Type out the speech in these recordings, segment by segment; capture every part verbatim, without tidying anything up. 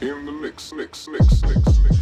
In the mix, mix, mix, mix, mix.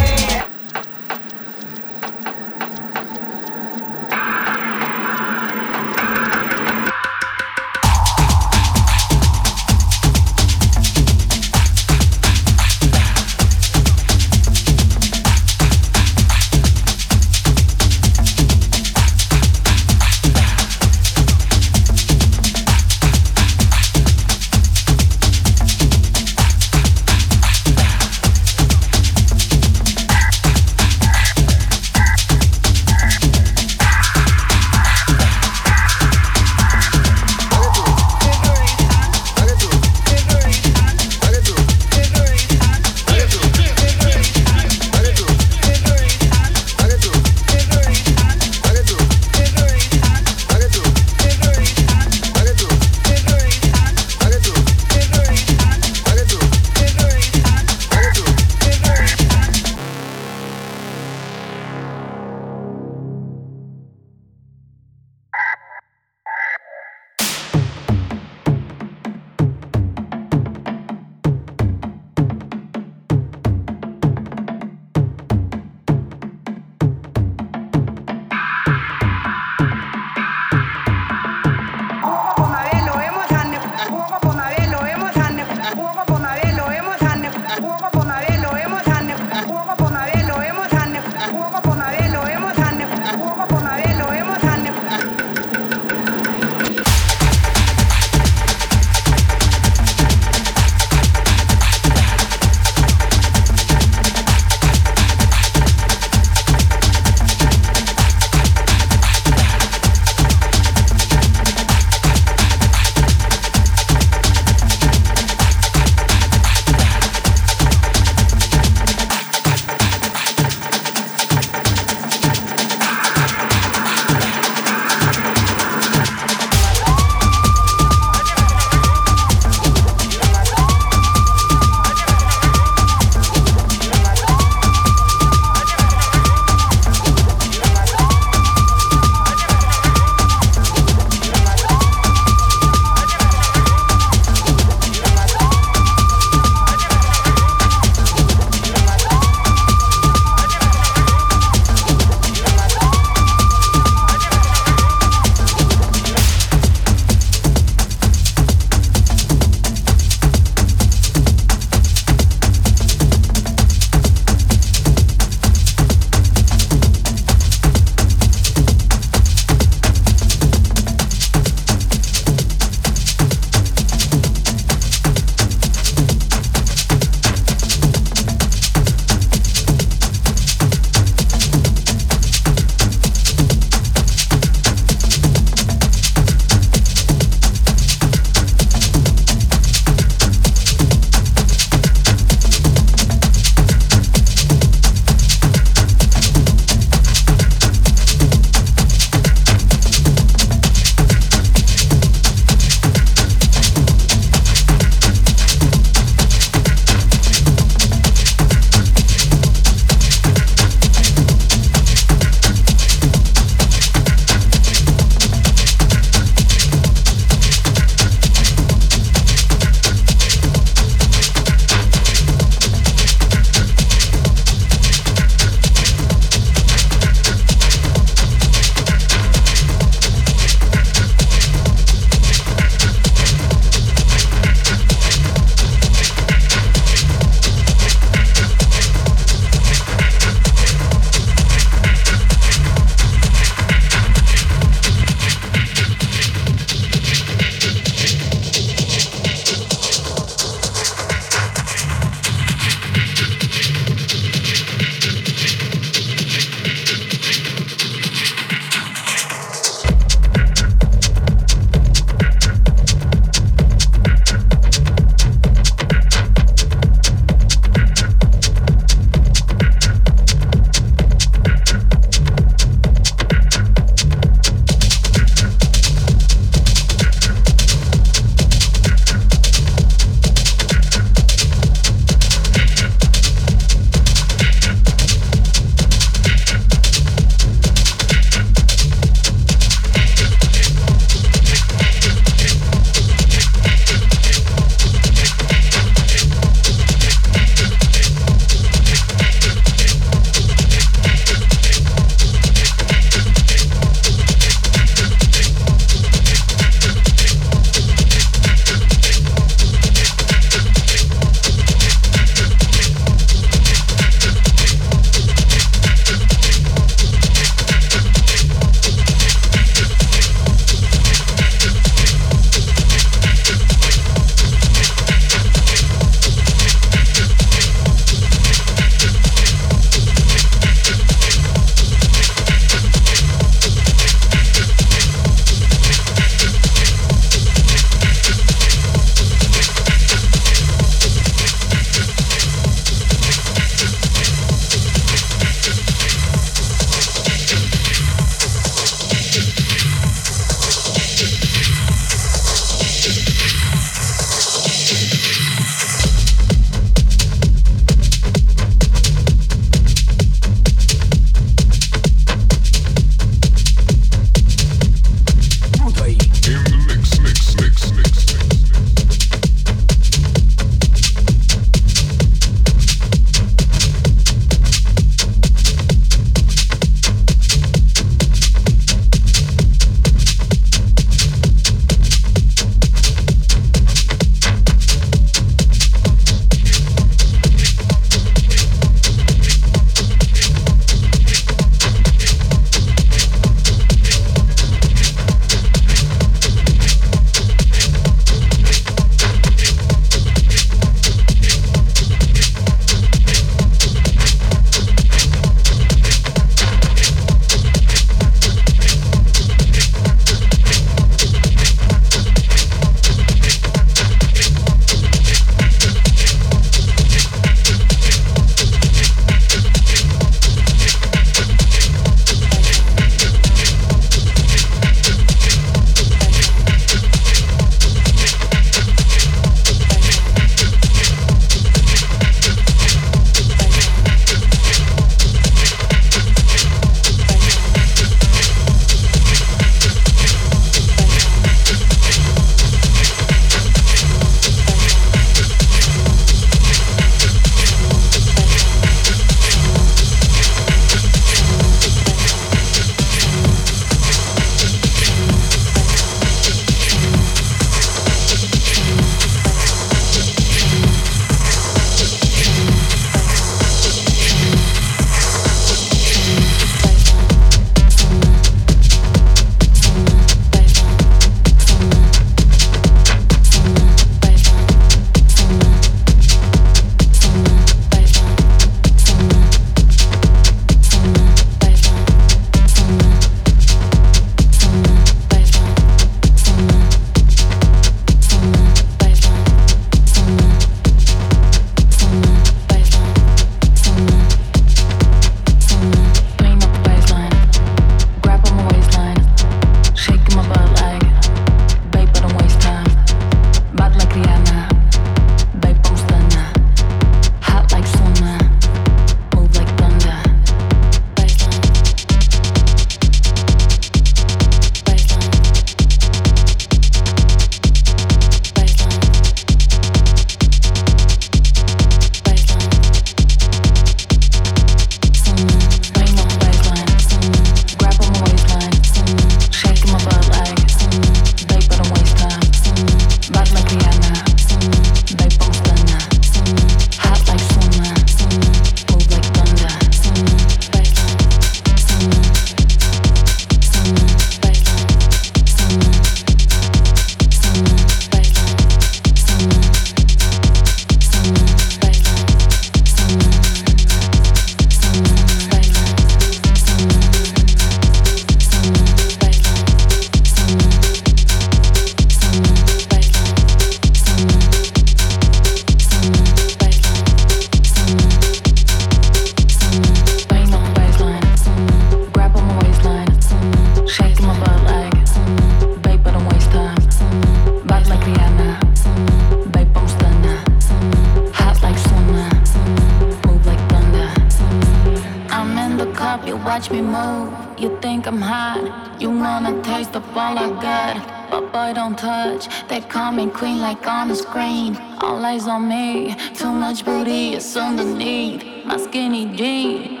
up, you watch me move. You think I'm hot, you wanna taste of all I got. But boy, don't touch, they call me queen like on the screen. All eyes on me, too much booty is underneath my skinny jeans.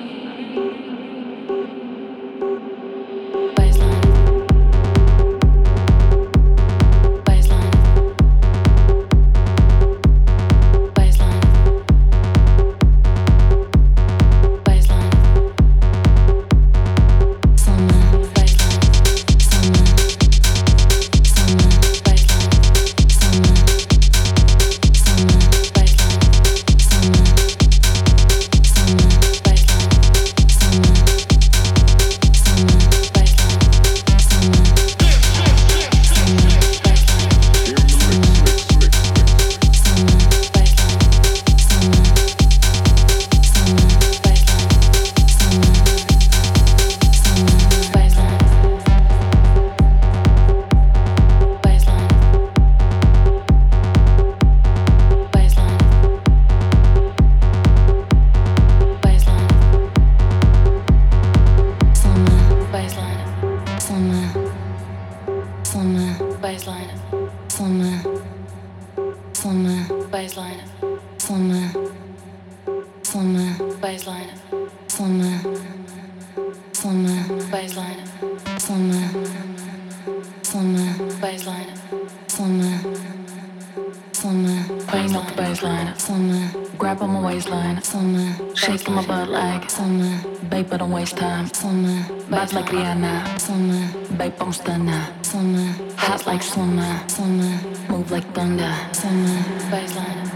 Like Rihanna, summer, babe, I'm stunner, summer, hot like summer, summer, move like thunder, summer, baseline,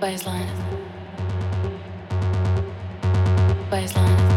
baseline, baseline.